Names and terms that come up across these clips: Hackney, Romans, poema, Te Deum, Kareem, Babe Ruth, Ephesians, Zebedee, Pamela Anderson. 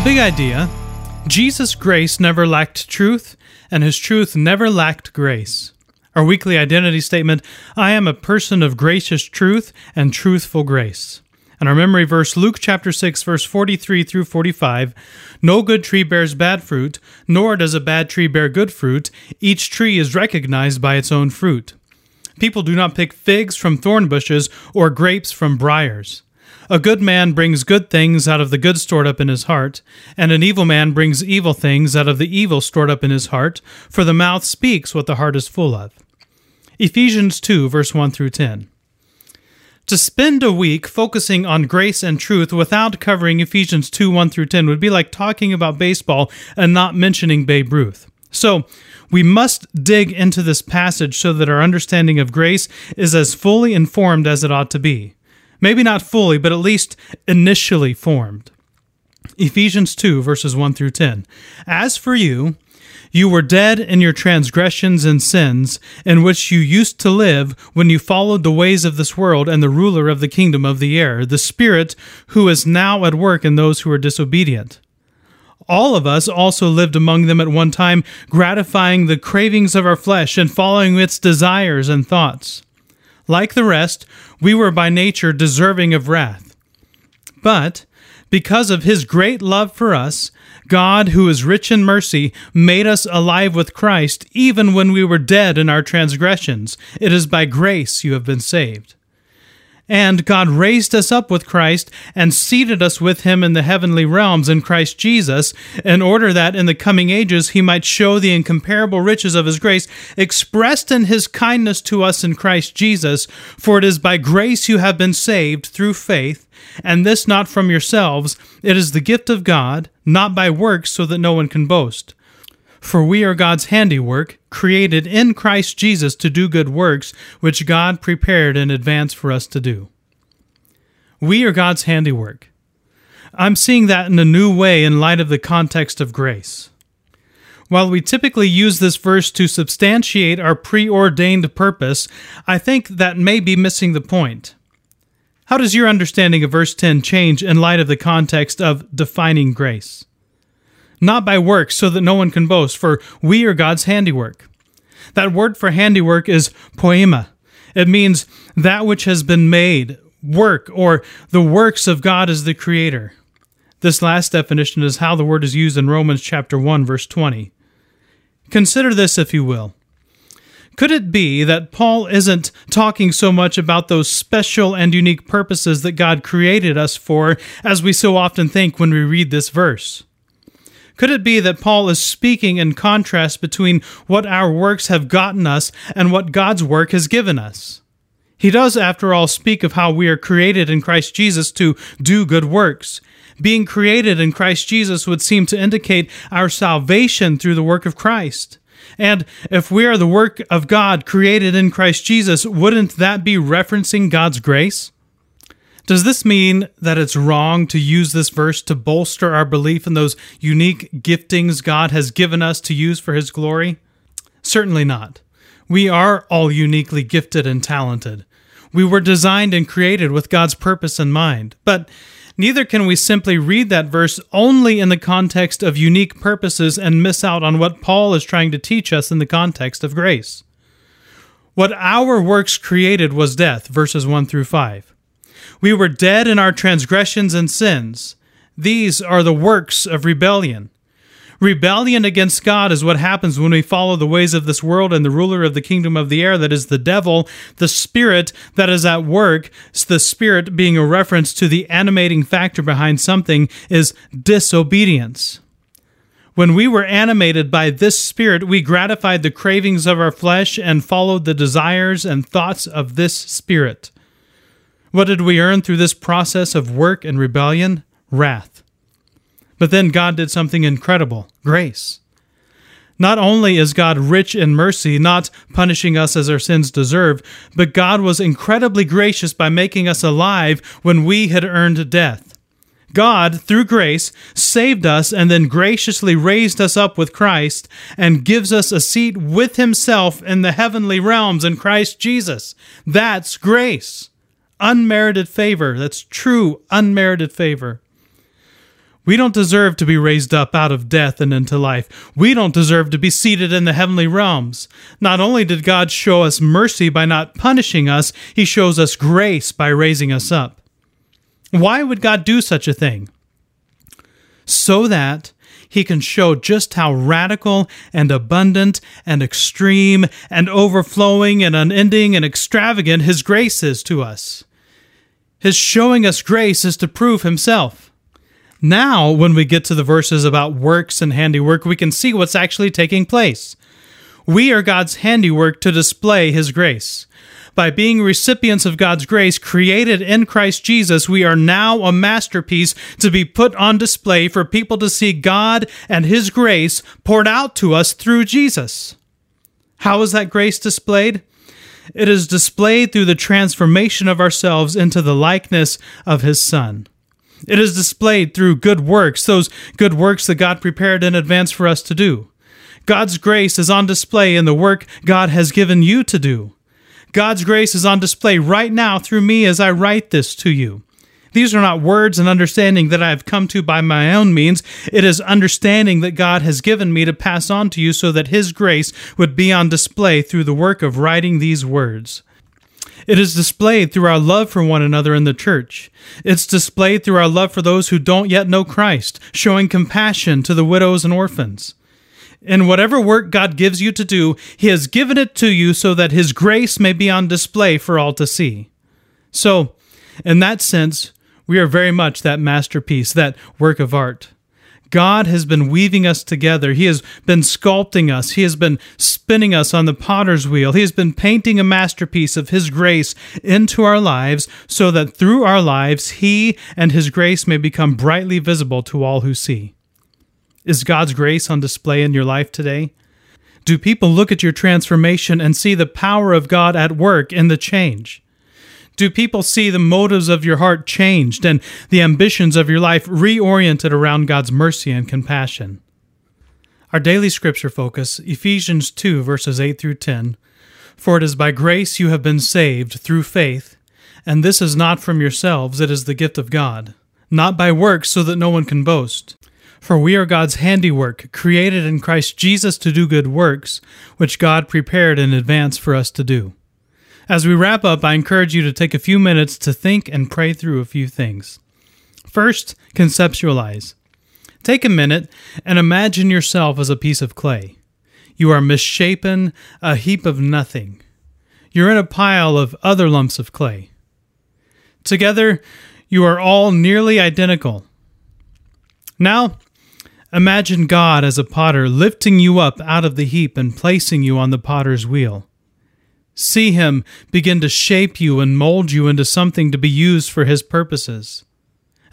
The big idea: Jesus' grace never lacked truth, and his truth never lacked grace. Our weekly identity statement: I am a person of gracious truth and truthful grace. And our memory verse, Luke chapter 6, verse 43 through 45, "No good tree bears bad fruit, nor does a bad tree bear good fruit. Each tree is recognized by its own fruit. People do not pick figs from thorn bushes or grapes from briars. A good man brings good things out of the good stored up in his heart, and an evil man brings evil things out of the evil stored up in his heart, for the mouth speaks what the heart is full of." Ephesians 2, verse 1 through 10. To spend a week focusing on grace and truth without covering Ephesians 2, 1 through 10 would be like talking about baseball and not mentioning Babe Ruth. So, we must dig into this passage so that our understanding of grace is as fully informed as it ought to be. Maybe not fully, but at least initially formed. Ephesians 2, verses 1 through 10. "As for you, you were dead in your transgressions and sins, in which you used to live when you followed the ways of this world and the ruler of the kingdom of the air, the Spirit who is now at work in those who are disobedient. All of us also lived among them at one time, gratifying the cravings of our flesh and following its desires and thoughts. Like the rest, we were by nature deserving of wrath. But because of his great love for us, God, who is rich in mercy, made us alive with Christ even when we were dead in our transgressions. It is by grace you have been saved. And God raised us up with Christ and seated us with him in the heavenly realms in Christ Jesus, in order that in the coming ages he might show the incomparable riches of his grace expressed in his kindness to us in Christ Jesus. For it is by grace you have been saved through faith, and this not from yourselves. It is the gift of God, not by works, so that no one can boast. For we are God's handiwork, created in Christ Jesus to do good works, which God prepared in advance for us to do." We are God's handiwork. I'm seeing that in a new way in light of the context of grace. While we typically use this verse to substantiate our preordained purpose, I think that may be missing the point. How does your understanding of verse 10 change in light of the context of defining grace? "Not by works, so that no one can boast, for we are God's handiwork." That word for handiwork is poema. It means that which has been made, work, or the works of God as the Creator. This last definition is how the word is used in Romans chapter 1, verse 20. Consider this, if you will. Could it be that Paul isn't talking so much about those special and unique purposes that God created us for, as we so often think when we read this verse? Could it be that Paul is speaking in contrast between what our works have gotten us and what God's work has given us? He does, after all, speak of how we are created in Christ Jesus to do good works. Being created in Christ Jesus would seem to indicate our salvation through the work of Christ. And if we are the work of God created in Christ Jesus, wouldn't that be referencing God's grace? Does this mean that it's wrong to use this verse to bolster our belief in those unique giftings God has given us to use for his glory? Certainly not. We are all uniquely gifted and talented. We were designed and created with God's purpose in mind. But neither can we simply read that verse only in the context of unique purposes and miss out on what Paul is trying to teach us in the context of grace. What our works created was death, verses 1 through 5. "We were dead in our transgressions and sins. These are the works of rebellion." Rebellion against God is what happens when we follow the ways of this world and the ruler of the kingdom of the air, that is the devil, the spirit that is at work. The spirit, being a reference to the animating factor behind something, is disobedience. When we were animated by this spirit, we gratified the cravings of our flesh and followed the desires and thoughts of this spirit. What did we earn through this process of work and rebellion? Wrath. But then God did something incredible: grace. Not only is God rich in mercy, not punishing us as our sins deserve, but God was incredibly gracious by making us alive when we had earned death. God, through grace, saved us and then graciously raised us up with Christ and gives us a seat with himself in the heavenly realms in Christ Jesus. That's grace. Unmerited favor. That's true unmerited favor. We don't deserve to be raised up out of death and into life. We don't deserve to be seated in the heavenly realms. Not only did God show us mercy by not punishing us, he shows us grace by raising us up. Why would God do such a thing? So that he can show just how radical and abundant and extreme and overflowing and unending and extravagant his grace is to us. His showing us grace is to prove himself. Now, when we get to the verses about works and handiwork, we can see what's actually taking place. We are God's handiwork to display his grace. By being recipients of God's grace created in Christ Jesus, we are now a masterpiece to be put on display for people to see God and his grace poured out to us through Jesus. How is that grace displayed? It is displayed through the transformation of ourselves into the likeness of his Son. It is displayed through good works, those good works that God prepared in advance for us to do. God's grace is on display in the work God has given you to do. God's grace is on display right now through me as I write this to you. These are not words and understanding that I have come to by my own means. It is understanding that God has given me to pass on to you so that his grace would be on display through the work of writing these words. It is displayed through our love for one another in the church. It's displayed through our love for those who don't yet know Christ, showing compassion to the widows and orphans. In whatever work God gives you to do, he has given it to you so that his grace may be on display for all to see. So, in that sense, we are very much that masterpiece, that work of art. God has been weaving us together. He has been sculpting us. He has been spinning us on the potter's wheel. He has been painting a masterpiece of his grace into our lives so that through our lives, he and his grace may become brightly visible to all who see. Is God's grace on display in your life today? Do people look at your transformation and see the power of God at work in the change? Do people see the motives of your heart changed and the ambitions of your life reoriented around God's mercy and compassion? Our daily scripture focus, Ephesians 2, verses 8 through 10. For it is by grace you have been saved through faith, and this is not from yourselves, it is the gift of God, not by works so that no one can boast. For we are God's handiwork, created in Christ Jesus to do good works, which God prepared in advance for us to do. As we wrap up, I encourage you to take a few minutes to think and pray through a few things. First, conceptualize. Take a minute and imagine yourself as a piece of clay. You are misshapen, a heap of nothing. You're in a pile of other lumps of clay. Together, you are all nearly identical. Now, imagine God as a potter lifting you up out of the heap and placing you on the potter's wheel. See him begin to shape you and mold you into something to be used for his purposes.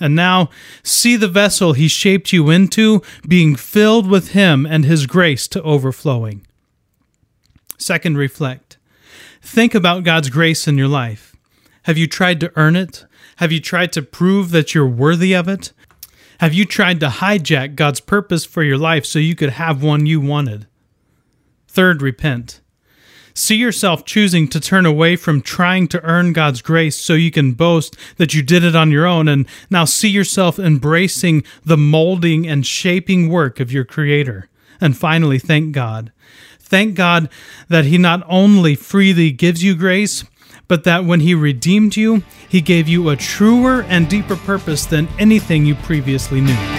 And now, see the vessel he shaped you into being filled with him and his grace to overflowing. Second, reflect. Think about God's grace in your life. Have you tried to earn it? Have you tried to prove that you're worthy of it? Have you tried to hijack God's purpose for your life so you could have one you wanted? Third, repent. See yourself choosing to turn away from trying to earn God's grace so you can boast that you did it on your own, and now see yourself embracing the molding and shaping work of your Creator. And finally, thank God. Thank God that he not only freely gives you grace, but that when he redeemed you, he gave you a truer and deeper purpose than anything you previously knew.